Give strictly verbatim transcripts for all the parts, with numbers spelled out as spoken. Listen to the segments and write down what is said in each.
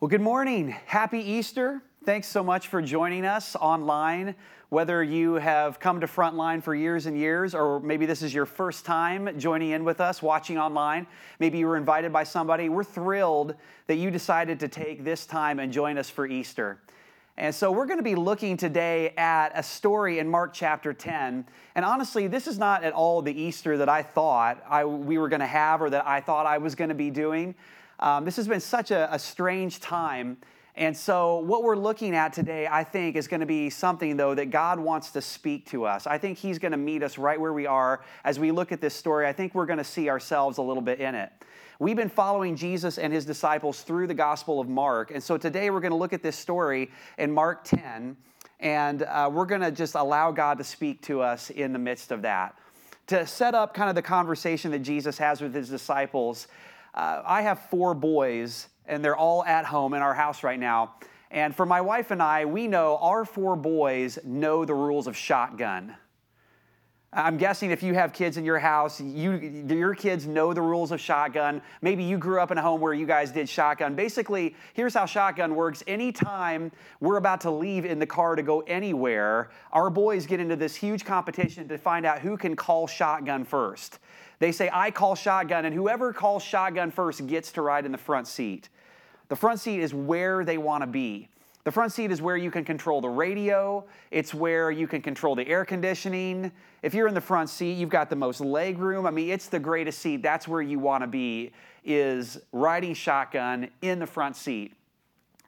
Well, good morning. Happy Easter. Thanks so much for joining us online. Whether you have come to Frontline for years and years, or maybe this is your first time joining in with us, watching online, maybe you were invited by somebody, we're thrilled that you decided to take this time and join us for Easter. And so we're going to be looking today at a story in Mark chapter ten. And honestly, this is not at all the Easter that I thought I, we were going to have or that I thought I was going to be doing. Um, this has been such a, a strange time, and so what we're looking at today, I think, is going to be something, though, that God wants to speak to us. I think He's going to meet us right where we are. As we look at this story, I think we're going to see ourselves a little bit in it. We've been following Jesus and His disciples through the Gospel of Mark, and so today we're going to look at this story in Mark ten, and uh, we're going to just allow God to speak to us in the midst of that. To set up kind of the conversation that Jesus has with His disciples, Uh, I have four boys, and they're all at home in our house right now. And for my wife and I, we know our four boys know the rules of shotgun. I'm guessing if you have kids in your house, you, your kids know the rules of shotgun. Maybe you grew up in a home where you guys did shotgun. Basically, here's how shotgun works. Anytime we're about to leave in the car to go anywhere, our boys get into this huge competition to find out who can call shotgun first. They say, I call shotgun, and whoever calls shotgun first gets to ride in the front seat. The front seat is where they want to be. The front seat is where you can control the radio. It's where you can control the air conditioning. If you're in the front seat, you've got the most leg room. I mean, it's the greatest seat. That's where you want to be, is riding shotgun in the front seat.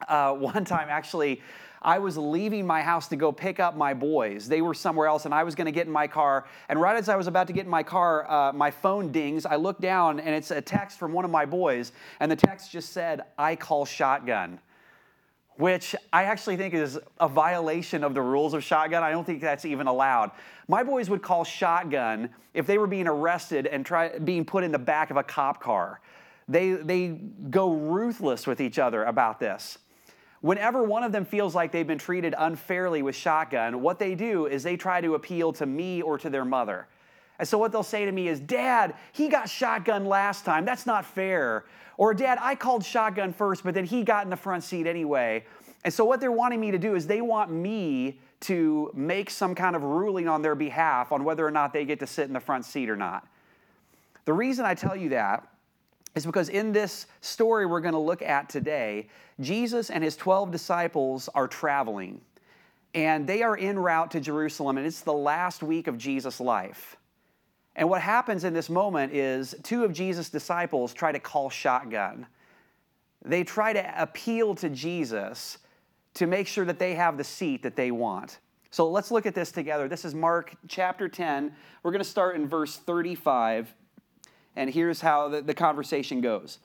Uh, one time, actually, I was leaving my house to go pick up my boys. They were somewhere else, and I was going to get in my car. And right as I was about to get in my car, uh, my phone dings. I look down, and it's a text from one of my boys. And the text just said, I call shotgun, which I actually think is a violation of the rules of shotgun. I don't think that's even allowed. My boys would call shotgun if they were being arrested and try, being put in the back of a cop car. They, they go ruthless with each other about this. Whenever one of them feels like they've been treated unfairly with shotgun, what they do is they try to appeal to me or to their mother. And so what they'll say to me is, Dad, he got shotgun last time. That's not fair. Or, Dad, I called shotgun first, but then he got in the front seat anyway. And so what they're wanting me to do is they want me to make some kind of ruling on their behalf on whether or not they get to sit in the front seat or not. The reason I tell you that is because in this story we're going to look at today, Jesus and His twelve disciples are traveling. And they are en route to Jerusalem, and it's the last week of Jesus' life. And what happens in this moment is two of Jesus' disciples try to call shotgun. They try to appeal to Jesus to make sure that they have the seat that they want. So let's look at this together. This is Mark chapter ten. We're going to start in verse thirty-five, and here's how the, the conversation goes.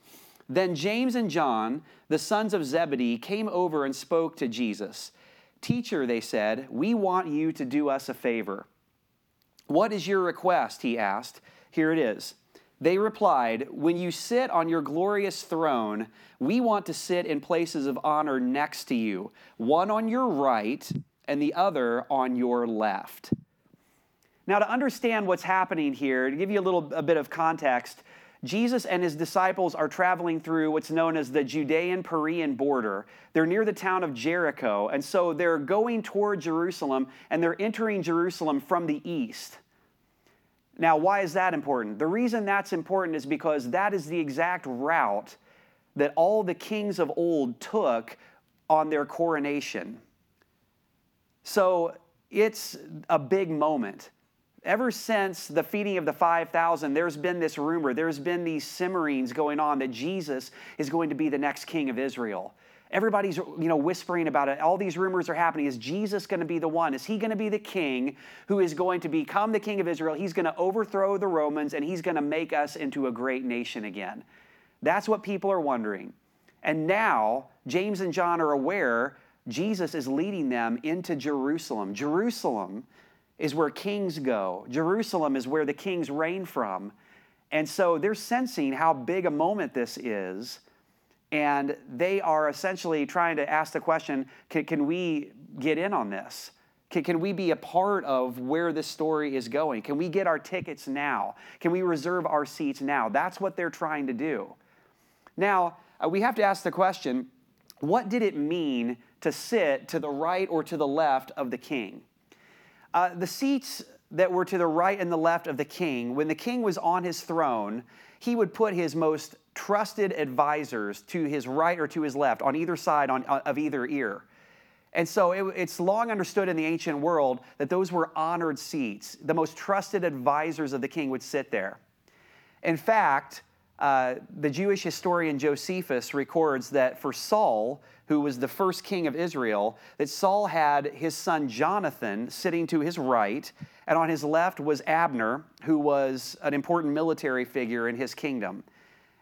Then James and John, the sons of Zebedee, came over and spoke to Jesus. Teacher, they said, we want you to do us a favor. What is your request? He asked. Here it is. They replied, when you sit on your glorious throne, we want to sit in places of honor next to you, one on your right and the other on your left. Now, to understand what's happening here, to give you a little a bit of context, Jesus and His disciples are traveling through what's known as the Judean-Perean border. They're near the town of Jericho, and so they're going toward Jerusalem, and they're entering Jerusalem from the east. Now, why is that important? The reason that's important is because that is the exact route that all the kings of old took on their coronation. So it's a big moment. Ever since the feeding of the five thousand, there's been this rumor, there's been these simmerings going on that Jesus is going to be the next king of Israel. Everybody's, you know, whispering about it. All these rumors are happening. Is Jesus going to be the one? Is He going to be the king who is going to become the king of Israel? He's going to overthrow the Romans, and He's going to make us into a great nation again. That's what people are wondering. And now James and John are aware Jesus is leading them into Jerusalem. Jerusalem is where kings go. Jerusalem is where the kings reign from. And so they're sensing how big a moment this is, and they are essentially trying to ask the question, can, can we get in on this? Can, can we be a part of where this story is going? Can we get our tickets now? Can we reserve our seats now? That's what they're trying to do. Now, uh, we have to ask the question, What did it mean to sit to the right or to the left of the king? Uh, the seats that were to the right and the left of the king, when the king was on his throne, he would put his most trusted advisors to his right or to his left, on either side on, of either ear. And so it, it's long understood in the ancient world that those were honored seats. The most trusted advisors of the king would sit there. In fact, Uh, the Jewish historian Josephus records that for Saul, who was the first king of Israel, that Saul had his son Jonathan sitting to his right, and on his left was Abner, who was an important military figure in his kingdom.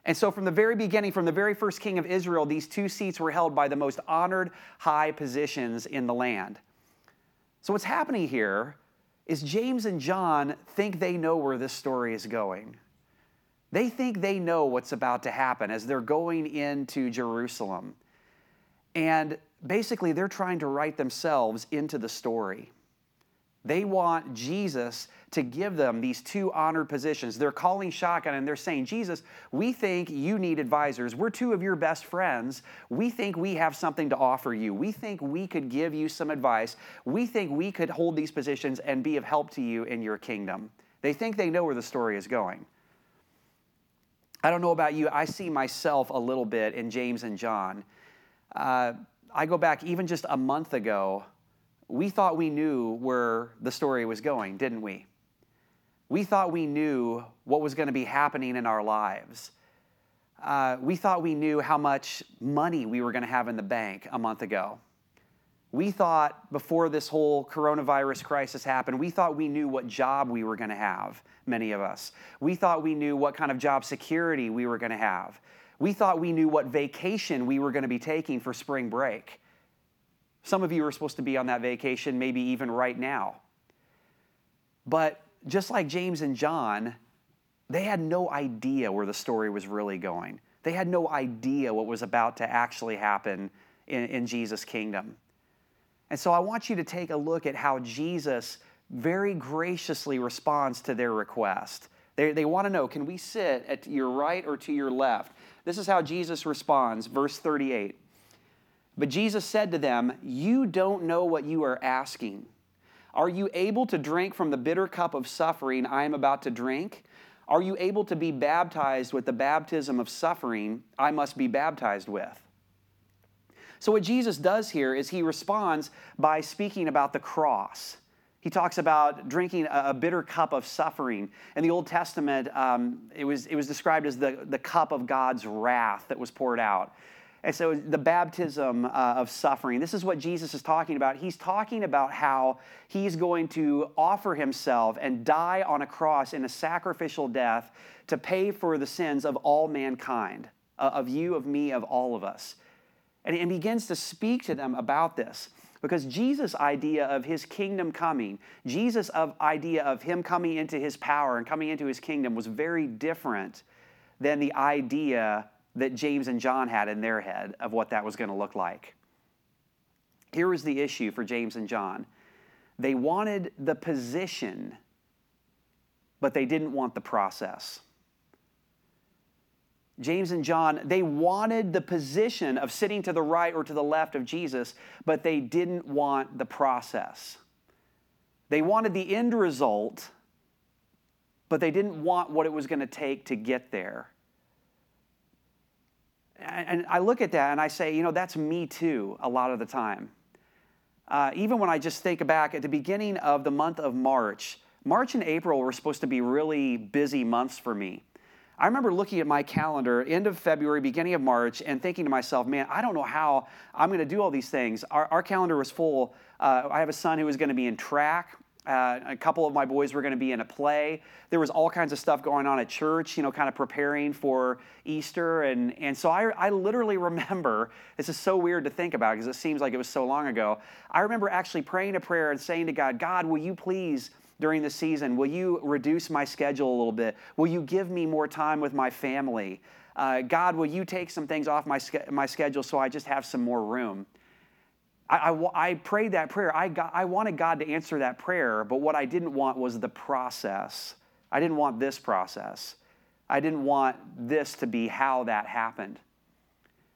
And so from the very beginning, from the very first king of Israel, these two seats were held by the most honored high positions in the land. So what's happening here is James and John think they know where this story is going. They think they know what's about to happen as they're going into Jerusalem. And basically, they're trying to write themselves into the story. They want Jesus to give them these two honored positions. They're calling shotgun and they're saying, Jesus, we think you need advisors. We're two of your best friends. We think we have something to offer you. We think we could give you some advice. We think we could hold these positions and be of help to you in your kingdom. They think they know where the story is going. I don't know about you, I see myself a little bit in James and John. Uh, I go back even just a month ago, we thought we knew where the story was going, didn't we? We thought we knew what was going to be happening in our lives. Uh, we thought we knew how much money we were going to have in the bank a month ago. We thought before this whole coronavirus crisis happened, we thought we knew what job we were going to have, many of us. We thought we knew what kind of job security we were going to have. We thought we knew what vacation we were going to be taking for spring break. Some of you are supposed to be on that vacation, maybe even right now. But just like James and John, they had no idea where the story was really going. They had no idea what was about to actually happen in, in Jesus' kingdom. And so I want you to take a look at how Jesus very graciously responds to their request. They, they want to know, can we sit at your right or to your left? This is how Jesus responds, verse thirty-eight. But Jesus said to them, you don't know what you are asking. Are you able to drink from the bitter cup of suffering I am about to drink? Are you able to be baptized with the baptism of suffering I must be baptized with? So what Jesus does here is he responds by speaking about the cross. He talks about drinking a bitter cup of suffering. In the Old Testament, um, it was it was described as the, the cup of God's wrath that was poured out. And so the baptism uh, of suffering, this is what Jesus is talking about. He's talking about how he's going to offer himself and die on a cross in a sacrificial death to pay for the sins of all mankind, uh, of you, of me, of all of us. And begins to speak to them about this. Because Jesus' idea of his kingdom coming, Jesus' idea of him coming into his power and coming into his kingdom was very different than the idea that James and John had in their head of what that was going to look like. Here was the issue for James and John. They wanted the position, but they didn't want the process. James and John, they wanted the position of sitting to the right or to the left of Jesus, but they didn't want the process. They wanted the end result, but they didn't want what it was going to take to get there. And I look at that and I say, you know, that's me too a lot of the time. Uh, even when I just think back at the beginning of the month of March, March and April were supposed to be really busy months for me. I remember looking at my calendar, end of February, beginning of March, and thinking to myself, man, I don't know how I'm going to do all these things. Our, our calendar was full. Uh, I have a son who was going to be in track. Uh, a couple of my boys were going to be in a play. There was all kinds of stuff going on at church, you know, kind of preparing for Easter. And, and so I, I literally remember, this is so weird to think about because it seems like it was so long ago. I remember actually praying a prayer and saying to God, God, will you please, during the season, will you reduce my schedule a little bit? Will you give me more time with my family? Uh, God, will you take some things off my my schedule so I just have some more room? I, I, I prayed that prayer. I, got, I wanted God to answer that prayer, but what I didn't want was the process. I didn't want this process. I didn't want this to be how that happened.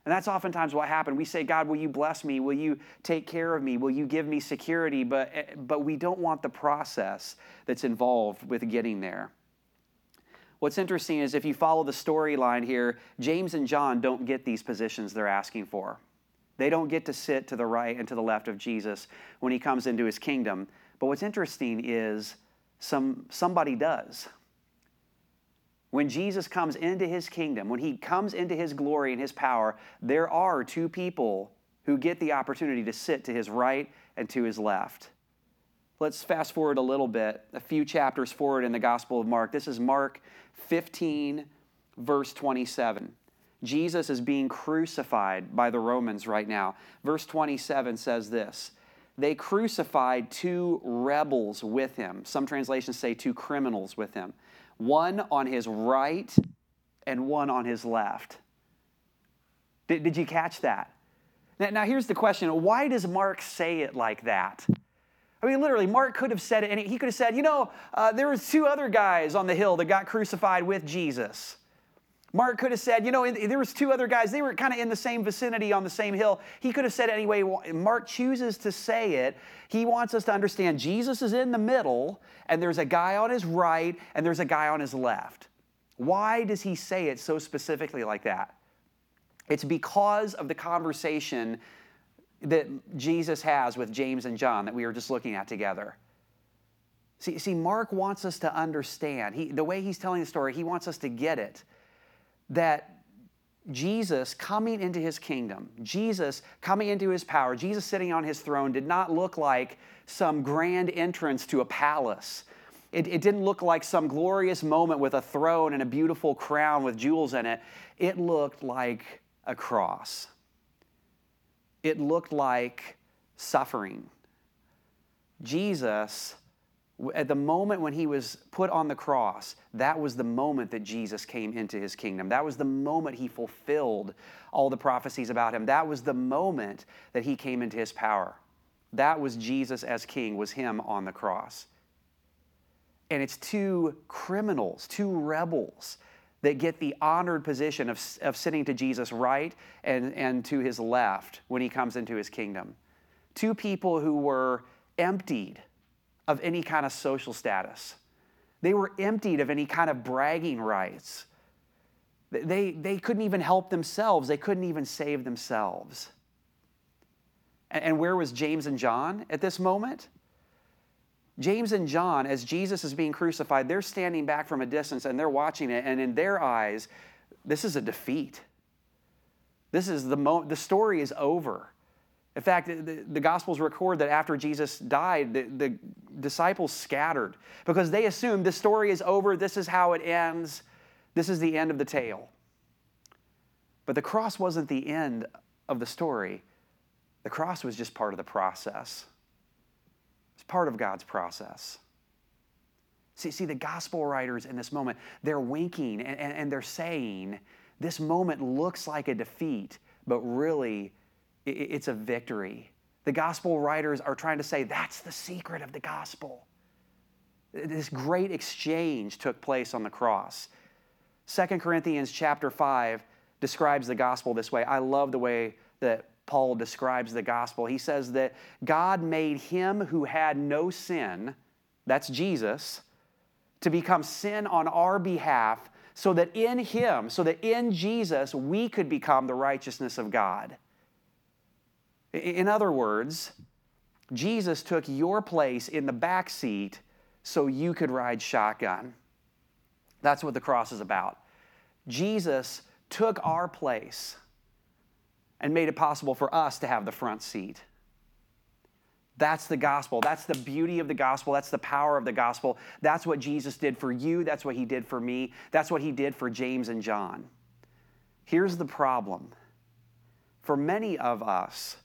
And that's oftentimes what happened. We say, God, will you bless me? Will you take care of me? Will you give me security? But, but we don't want the process that's involved with getting there. What's interesting is if you follow the storyline here, James and John don't get these positions they're asking for. They don't get to sit to the right and to the left of Jesus when he comes into his kingdom. But what's interesting is some somebody does. When Jesus comes into his kingdom, when he comes into his glory and his power, there are two people who get the opportunity to sit to his right and to his left. Let's fast forward a little bit, a few chapters forward in the Gospel of Mark. This is Mark fifteen, verse twenty-seven. Jesus is being crucified by the Romans right now. Verse twenty-seven says this, "They crucified two rebels with him." Some translations say two criminals with him. One on his right and one on his left. Did, did you catch that? Now, now here's the question. Why does Mark say it like that? I mean, literally, Mark could have said it, and he could have said, you know, uh, there was two other guys on the hill that got crucified with Jesus. Mark could have said, you know, there was two other guys. They were kind of in the same vicinity on the same hill. He could have said it anyway. Mark chooses to say it. He wants us to understand Jesus is in the middle, and there's a guy on his right, and there's a guy on his left. Why does he say it so specifically like that? It's because of the conversation that Jesus has with James and John that we were just looking at together. See, see Mark wants us to understand. He, the way he's telling the story, he wants us to get it. That Jesus coming into his kingdom, Jesus coming into his power, Jesus sitting on his throne did not look like some grand entrance to a palace. It, it didn't look like some glorious moment with a throne and a beautiful crown with jewels in it. It looked like a cross. It looked like suffering. Jesus, at the moment when he was put on the cross, that was the moment that Jesus came into his kingdom. That was the moment he fulfilled all the prophecies about him. That was the moment that he came into his power. That was Jesus as king, was him on the cross. And it's two criminals, two rebels that get the honored position of, of sitting to Jesus' right and, and to his left when he comes into his kingdom. Two people who were emptied of any kind of social status. They were emptied of any kind of bragging rights. They, they couldn't even help themselves. They couldn't even save themselves. And, and where was James and John at this moment? James and John, as Jesus is being crucified, they're standing back from a distance and they're watching it, and in their eyes, this is a defeat. This is the mo- the story is over. In fact, the, the Gospels record that after Jesus died, the, the disciples scattered because they assumed the story is over, this is how it ends, this is the end of the tale. But the cross wasn't the end of the story. The cross was just part of the process. It's part of God's process. See, see the gospel writers in this moment, they're winking and, and, and they're saying, this moment looks like a defeat, but really, it's a victory. The gospel writers are trying to say that's the secret of the gospel. This great exchange took place on the cross. Second Corinthians chapter five describes the gospel this way. I love the way that Paul describes the gospel. He says that God made him who had no sin, that's Jesus, to become sin on our behalf so that in him, so that in Jesus, we could become the righteousness of God. In other words, Jesus took your place in the back seat so you could ride shotgun. That's what the cross is about. Jesus took our place and made it possible for us to have the front seat. That's the gospel. That's the beauty of the gospel. That's the power of the gospel. That's what Jesus did for you. That's what he did for me. That's what he did for James and John. Here's the problem. For many of us,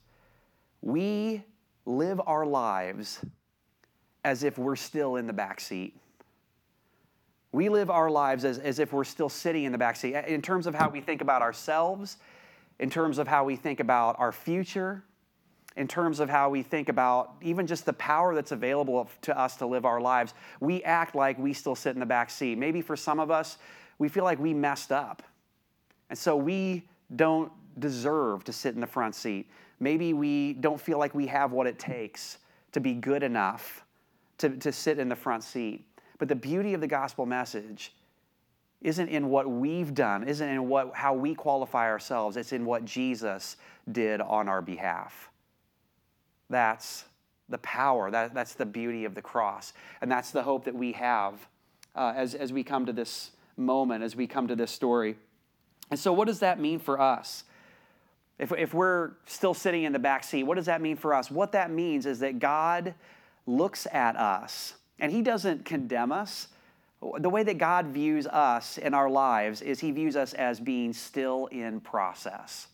we live our lives as if we're still in the back seat. We live our lives as, as if we're still sitting in the back seat in terms of how we think about ourselves, in terms of how we think about our future, in terms of how we think about even just the power that's available to us to live our lives. We act like we still sit in the back seat. Maybe for some of us, we feel like we messed up. And so we don't deserve to sit in the front seat. Maybe we don't feel like we have what it takes to be good enough to, to sit in the front seat. But the beauty of the gospel message isn't in what we've done, isn't in what how we qualify ourselves. It's in what Jesus did on our behalf. That's the power. That, that's the beauty of the cross. And that's the hope that we have uh, as, as we come to this moment, as we come to this story. And so what does that mean for us? If, if we're still sitting in the back seat, what does that mean for us? What that means is that God looks at us, and he doesn't condemn us. The way that God views us in our lives is he views us as being still in process.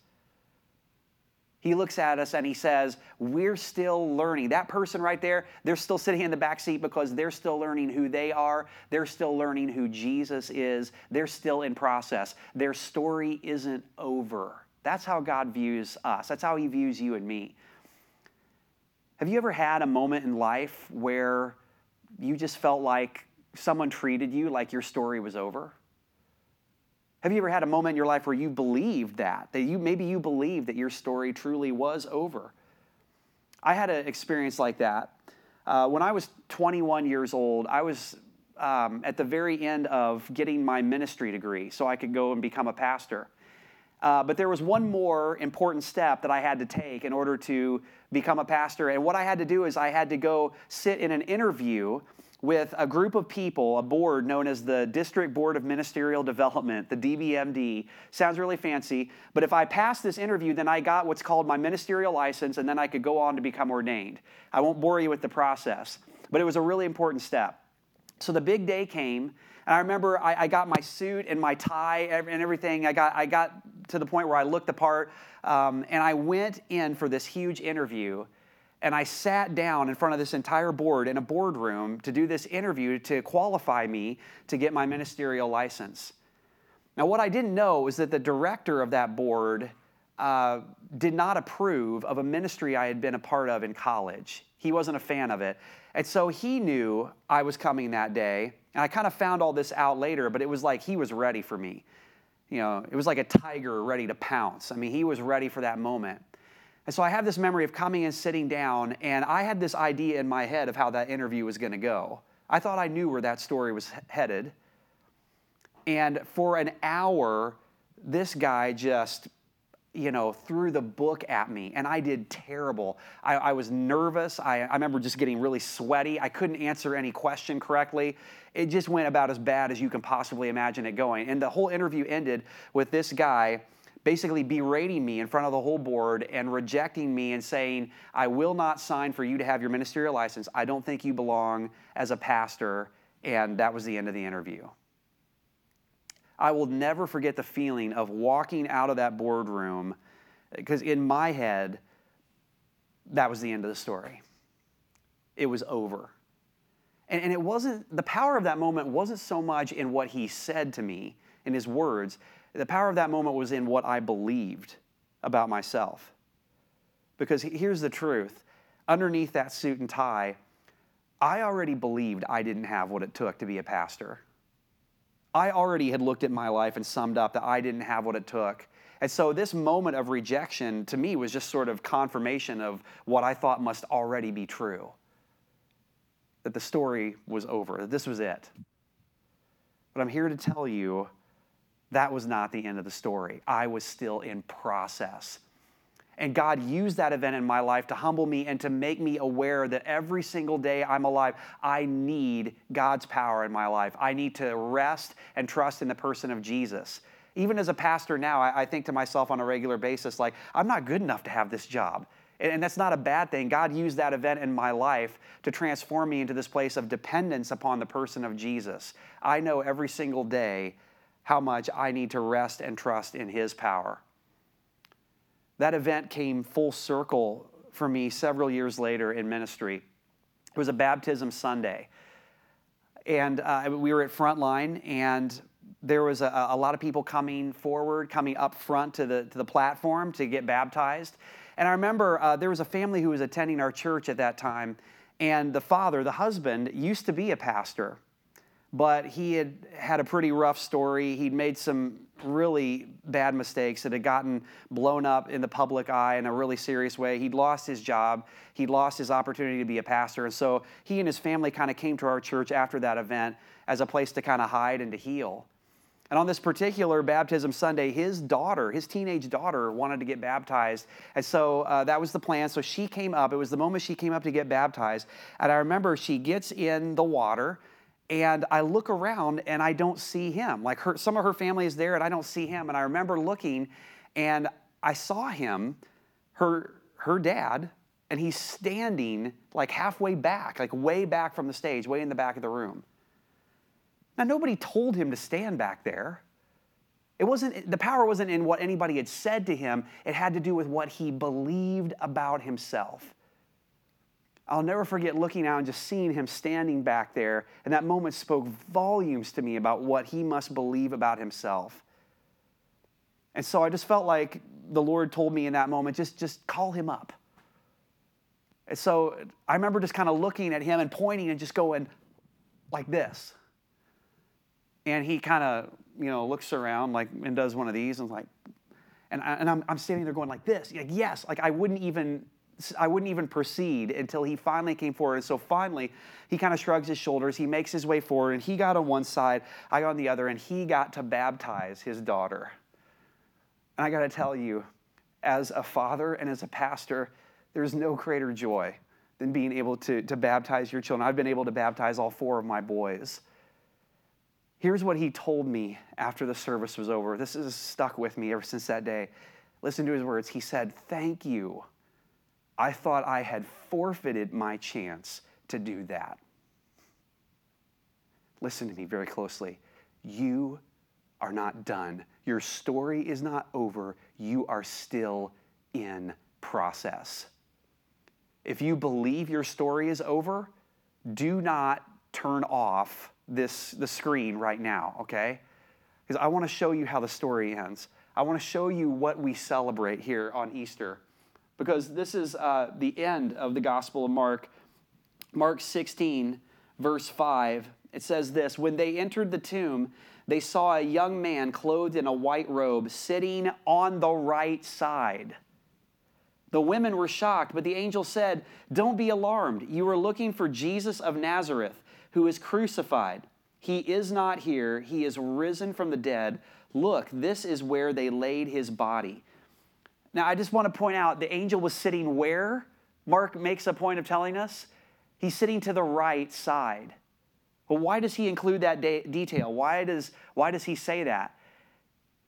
He looks at us and he says, we're still learning. That person right there, they're still sitting in the back seat because they're still learning who they are. They're still learning who Jesus is. They're still in process. Their story isn't over. That's how God views us. That's how he views you and me. Have you ever had a moment in life where you just felt like someone treated you like your story was over? Have you ever had a moment in your life where you believed that, that you maybe you believed that your story truly was over? I had an experience like that. Uh, when I was twenty-one years old, I was um, at the very end of getting my ministry degree so I could go and become a pastor. Uh, but there was one more important step that I had to take in order to become a pastor. And what I had to do is I had to go sit in an interview with a group of people, a board known as the District Board of Ministerial Development, the D B M D. Sounds really fancy, but if I passed this interview, then I got what's called my ministerial license, and then I could go on to become ordained. I won't bore you with the process, but it was a really important step. So the big day came, and I remember I, I got my suit and my tie and everything. I got I got to the point where I looked the part, um, and I went in for this huge interview. And I sat down in front of this entire board in a boardroom to do this interview to qualify me to get my ministerial license. Now, what I didn't know was that the director of that board uh, did not approve of a ministry I had been a part of in college. He wasn't a fan of it. And so he knew I was coming that day. And I kind of found all this out later, but it was like he was ready for me. You know, it was like a tiger ready to pounce. I mean, he was ready for that moment. And so I have this memory of coming and sitting down, and I had this idea in my head of how that interview was going to go. I thought I knew where that story was headed. And for an hour, this guy just, you know, threw the book at me, and I did terrible. I, I was nervous. I, I remember just getting really sweaty. I couldn't answer any question correctly. It just went about as bad as you can possibly imagine it going. And the whole interview ended with this guy basically berating me in front of the whole board and rejecting me and saying, I will not sign for you to have your ministerial license. I don't think you belong as a pastor. And that was the end of the interview. I will never forget the feeling of walking out of that boardroom, because in my head, that was the end of the story. It was over. And, and it wasn't, the power of that moment wasn't so much in what he said to me, in his words. The power of that moment was in what I believed about myself. Because here's the truth. Underneath that suit and tie, I already believed I didn't have what it took to be a pastor. I already had looked at my life and summed up that I didn't have what it took. And so this moment of rejection to me was just sort of confirmation of what I thought must already be true. That the story was over, that this was it. But I'm here to tell you, that was not the end of the story. I was still in process. And God used that event in my life to humble me and to make me aware that every single day I'm alive, I need God's power in my life. I need to rest and trust in the person of Jesus. Even as a pastor now, I think to myself on a regular basis, like, I'm not good enough to have this job. And that's not a bad thing. God used that event in my life to transform me into this place of dependence upon the person of Jesus. I know every single day how much I need to rest and trust in his power. That event came full circle for me several years later in ministry. It was a baptism Sunday. And uh, we were at Frontline, and there was a, a lot of people coming forward, coming up front to the, to the platform to get baptized. And I remember uh, there was a family who was attending our church at that time, and the father, the husband, used to be a pastor. but he had had a pretty rough story. He'd made some really bad mistakes that had gotten blown up in the public eye in a really serious way. He'd lost his job. He'd lost his opportunity to be a pastor. And so he and his family kind of came to our church after that event as a place to kind of hide and to heal. And on this particular baptism Sunday, his daughter, his teenage daughter, wanted to get baptized. And so uh, that was the plan. So she came up. It was the moment she came up to get baptized. And I remember she gets in the water, and I look around, and I don't see him. Like her, some of her family is there, and I don't see him. And I remember looking, and I saw him, her, her dad, and he's standing like halfway back, like way back from the stage, way in the back of the room. Now, nobody told him to stand back there. It wasn't, the power wasn't in what anybody had said to him. It had to do with what he believed about himself. I'll never forget looking out and just seeing him standing back there, and that moment spoke volumes to me about what he must believe about himself. And so I just felt like the Lord told me in that moment, just, just call him up. And so I remember just kind of looking at him and pointing and just going like this. And he kind of, you know, looks around like and does one of these and like, and, I, and I'm, I'm standing there going like this, like yes, like I wouldn't even, I wouldn't even proceed until he finally came forward. And so finally, he kind of shrugs his shoulders, he makes his way forward, and he got on one side, I got on the other, and he got to baptize his daughter. And I got to tell you, as a father and as a pastor, there's no greater joy than being able to, to baptize your children. I've been able to baptize all four of my boys. Here's what he told me after the service was over. This has stuck with me ever since that day. Listen to his words. He said, "Thank you. I thought I had forfeited my chance to do that." Listen to me very closely. You are not done. Your story is not over. You are still in process. If you believe your story is over, do not turn off this the screen right now, okay? Because I want to show you how the story ends. I want to show you what we celebrate here on Easter, because this is uh, the end of the Gospel of Mark. Mark sixteen, verse five, it says this: "When they entered the tomb, they saw a young man clothed in a white robe sitting on the right side. The women were shocked, but the angel said, 'Don't be alarmed. You are looking for Jesus of Nazareth, who is crucified. He is not here. He is risen from the dead. Look, this is where they laid his body.'" Now, I just want to point out, the angel was sitting where? Mark makes a point of telling us. He's sitting to the right side. But why does he include that de- detail? Why does, why does he say that?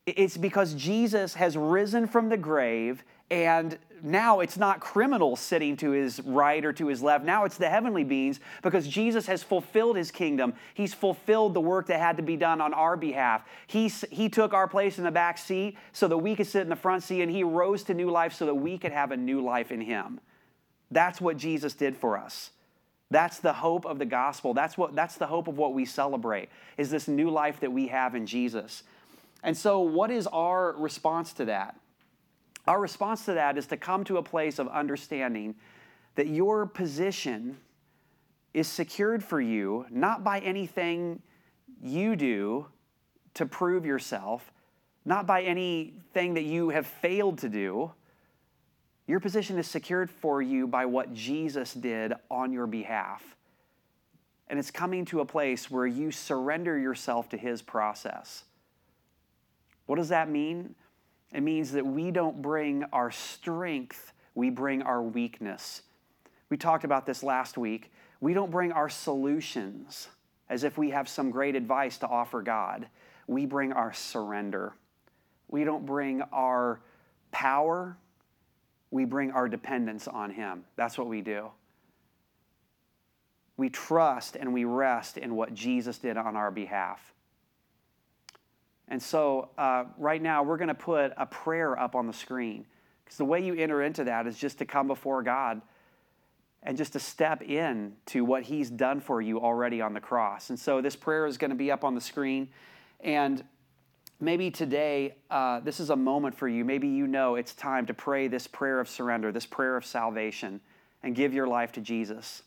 It's because Jesus has risen from the grave, and now it's not criminals sitting to his right or to his left. Now it's the heavenly beings, because Jesus has fulfilled his kingdom. He's fulfilled the work that had to be done on our behalf. He, he took our place in the back seat so that we could sit in the front seat, and he rose to new life so that we could have a new life in him. That's what Jesus did for us. That's the hope of the gospel. That's what, that's the hope of what we celebrate, is this new life that we have in Jesus. And so what is our response to that? Our response to that is to come to a place of understanding that your position is secured for you, not by anything you do to prove yourself, not by anything that you have failed to do. Your position is secured for you by what Jesus did on your behalf. And it's coming to a place where you surrender yourself to his process. What does that mean? It means that we don't bring our strength, we bring our weakness. We talked about this last week. We don't bring our solutions as if we have some great advice to offer God. We bring our surrender. We don't bring our power, we bring our dependence on him. That's what we do. We trust and we rest in what Jesus did on our behalf. And so uh, right now we're going to put a prayer up on the screen, because the way you enter into that is just to come before God and just to step in to what he's done for you already on the cross. And so this prayer is going to be up on the screen. And maybe today uh, this is a moment for you. Maybe you know it's time to pray this prayer of surrender, this prayer of salvation, and give your life to Jesus.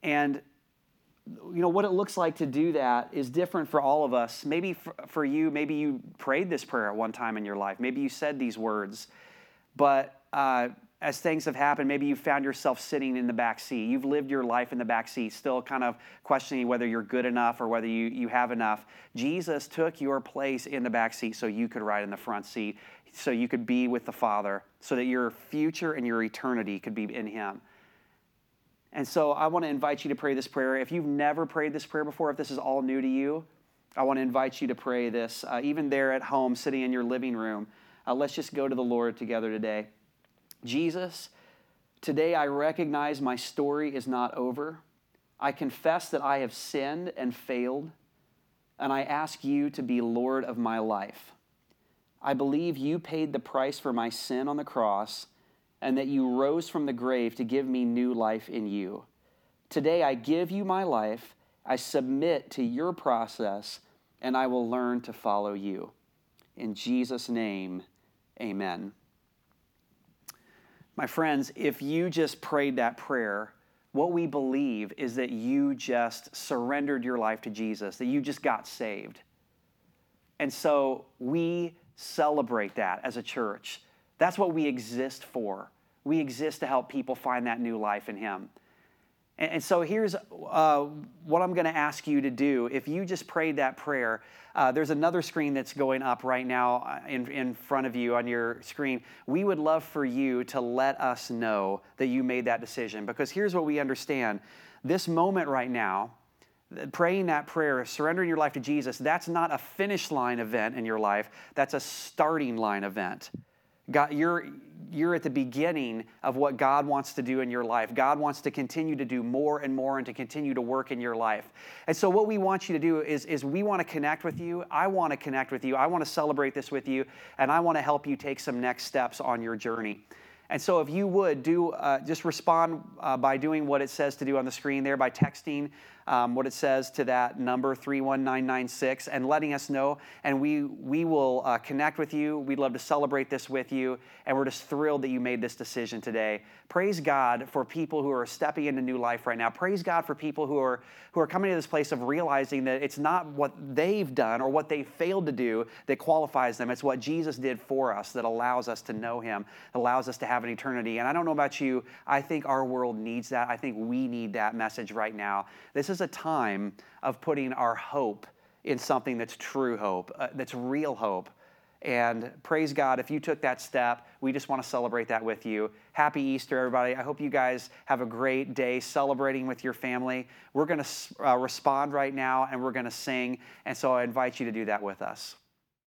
And you know, what it looks like to do that is different for all of us. Maybe for, for you, maybe you prayed this prayer at one time in your life. Maybe you said these words, but uh, as things have happened, maybe you found yourself sitting in the back seat. You've lived your life in the back seat, still kind of questioning whether you're good enough or whether you, you have enough. Jesus took your place in the back seat so you could ride in the front seat, so you could be with the Father, so that your future and your eternity could be in Him. And so I want to invite you to pray this prayer. If you've never prayed this prayer before, if this is all new to you, I want to invite you to pray this. Uh, even there at home, sitting in your living room, uh, let's just go to the Lord together today. Jesus, today I recognize my story is not over. I confess that I have sinned and failed, and I ask you to be Lord of my life. I believe you paid the price for my sin on the cross, and that you rose from the grave to give me new life in you. Today I give you my life, I submit to your process, and I will learn to follow you. In Jesus' name, amen. My friends, if you just prayed that prayer, what we believe is that you just surrendered your life to Jesus, that you just got saved. And so we celebrate that as a church. That's what we exist for. We exist to help people find that new life in Him. And, and so here's uh, what I'm going to ask you to do. If you just prayed that prayer, uh, there's another screen that's going up right now in, in front of you on your screen. We would love for you to let us know that you made that decision, because here's what we understand. This moment right now, praying that prayer, surrendering your life to Jesus, that's not a finish line event in your life. That's a starting line event. God, you're, you're at the beginning of what God wants to do in your life. God wants to continue to do more and more and to continue to work in your life. And so what we want you to do is, is we want to connect with you. I want to connect with you. I want to celebrate this with you, and I want to help you take some next steps on your journey. And so if you would, do uh, just respond uh, by doing what it says to do on the screen there, by texting um, what it says to that number, three one nine nine six, and letting us know. And we, we will uh, connect with you. We'd love to celebrate this with you. And we're just thrilled that you made this decision today. Praise God for people who are stepping into new life right now. Praise God for people who are, who are coming to this place of realizing that it's not what they've done or what they failed to do that qualifies them. It's what Jesus did for us that allows us to know Him, allows us to have Have an eternity. And I don't know about you, I think our world needs that. I think we need that message right now. This is a time of putting our hope in something that's true hope, uh, that's real hope. And praise God, if you took that step, we just want to celebrate that with you. Happy Easter, everybody. I hope you guys have a great day celebrating with your family. We're going to uh, respond right now, and we're going to sing. And so I invite you to do that with us.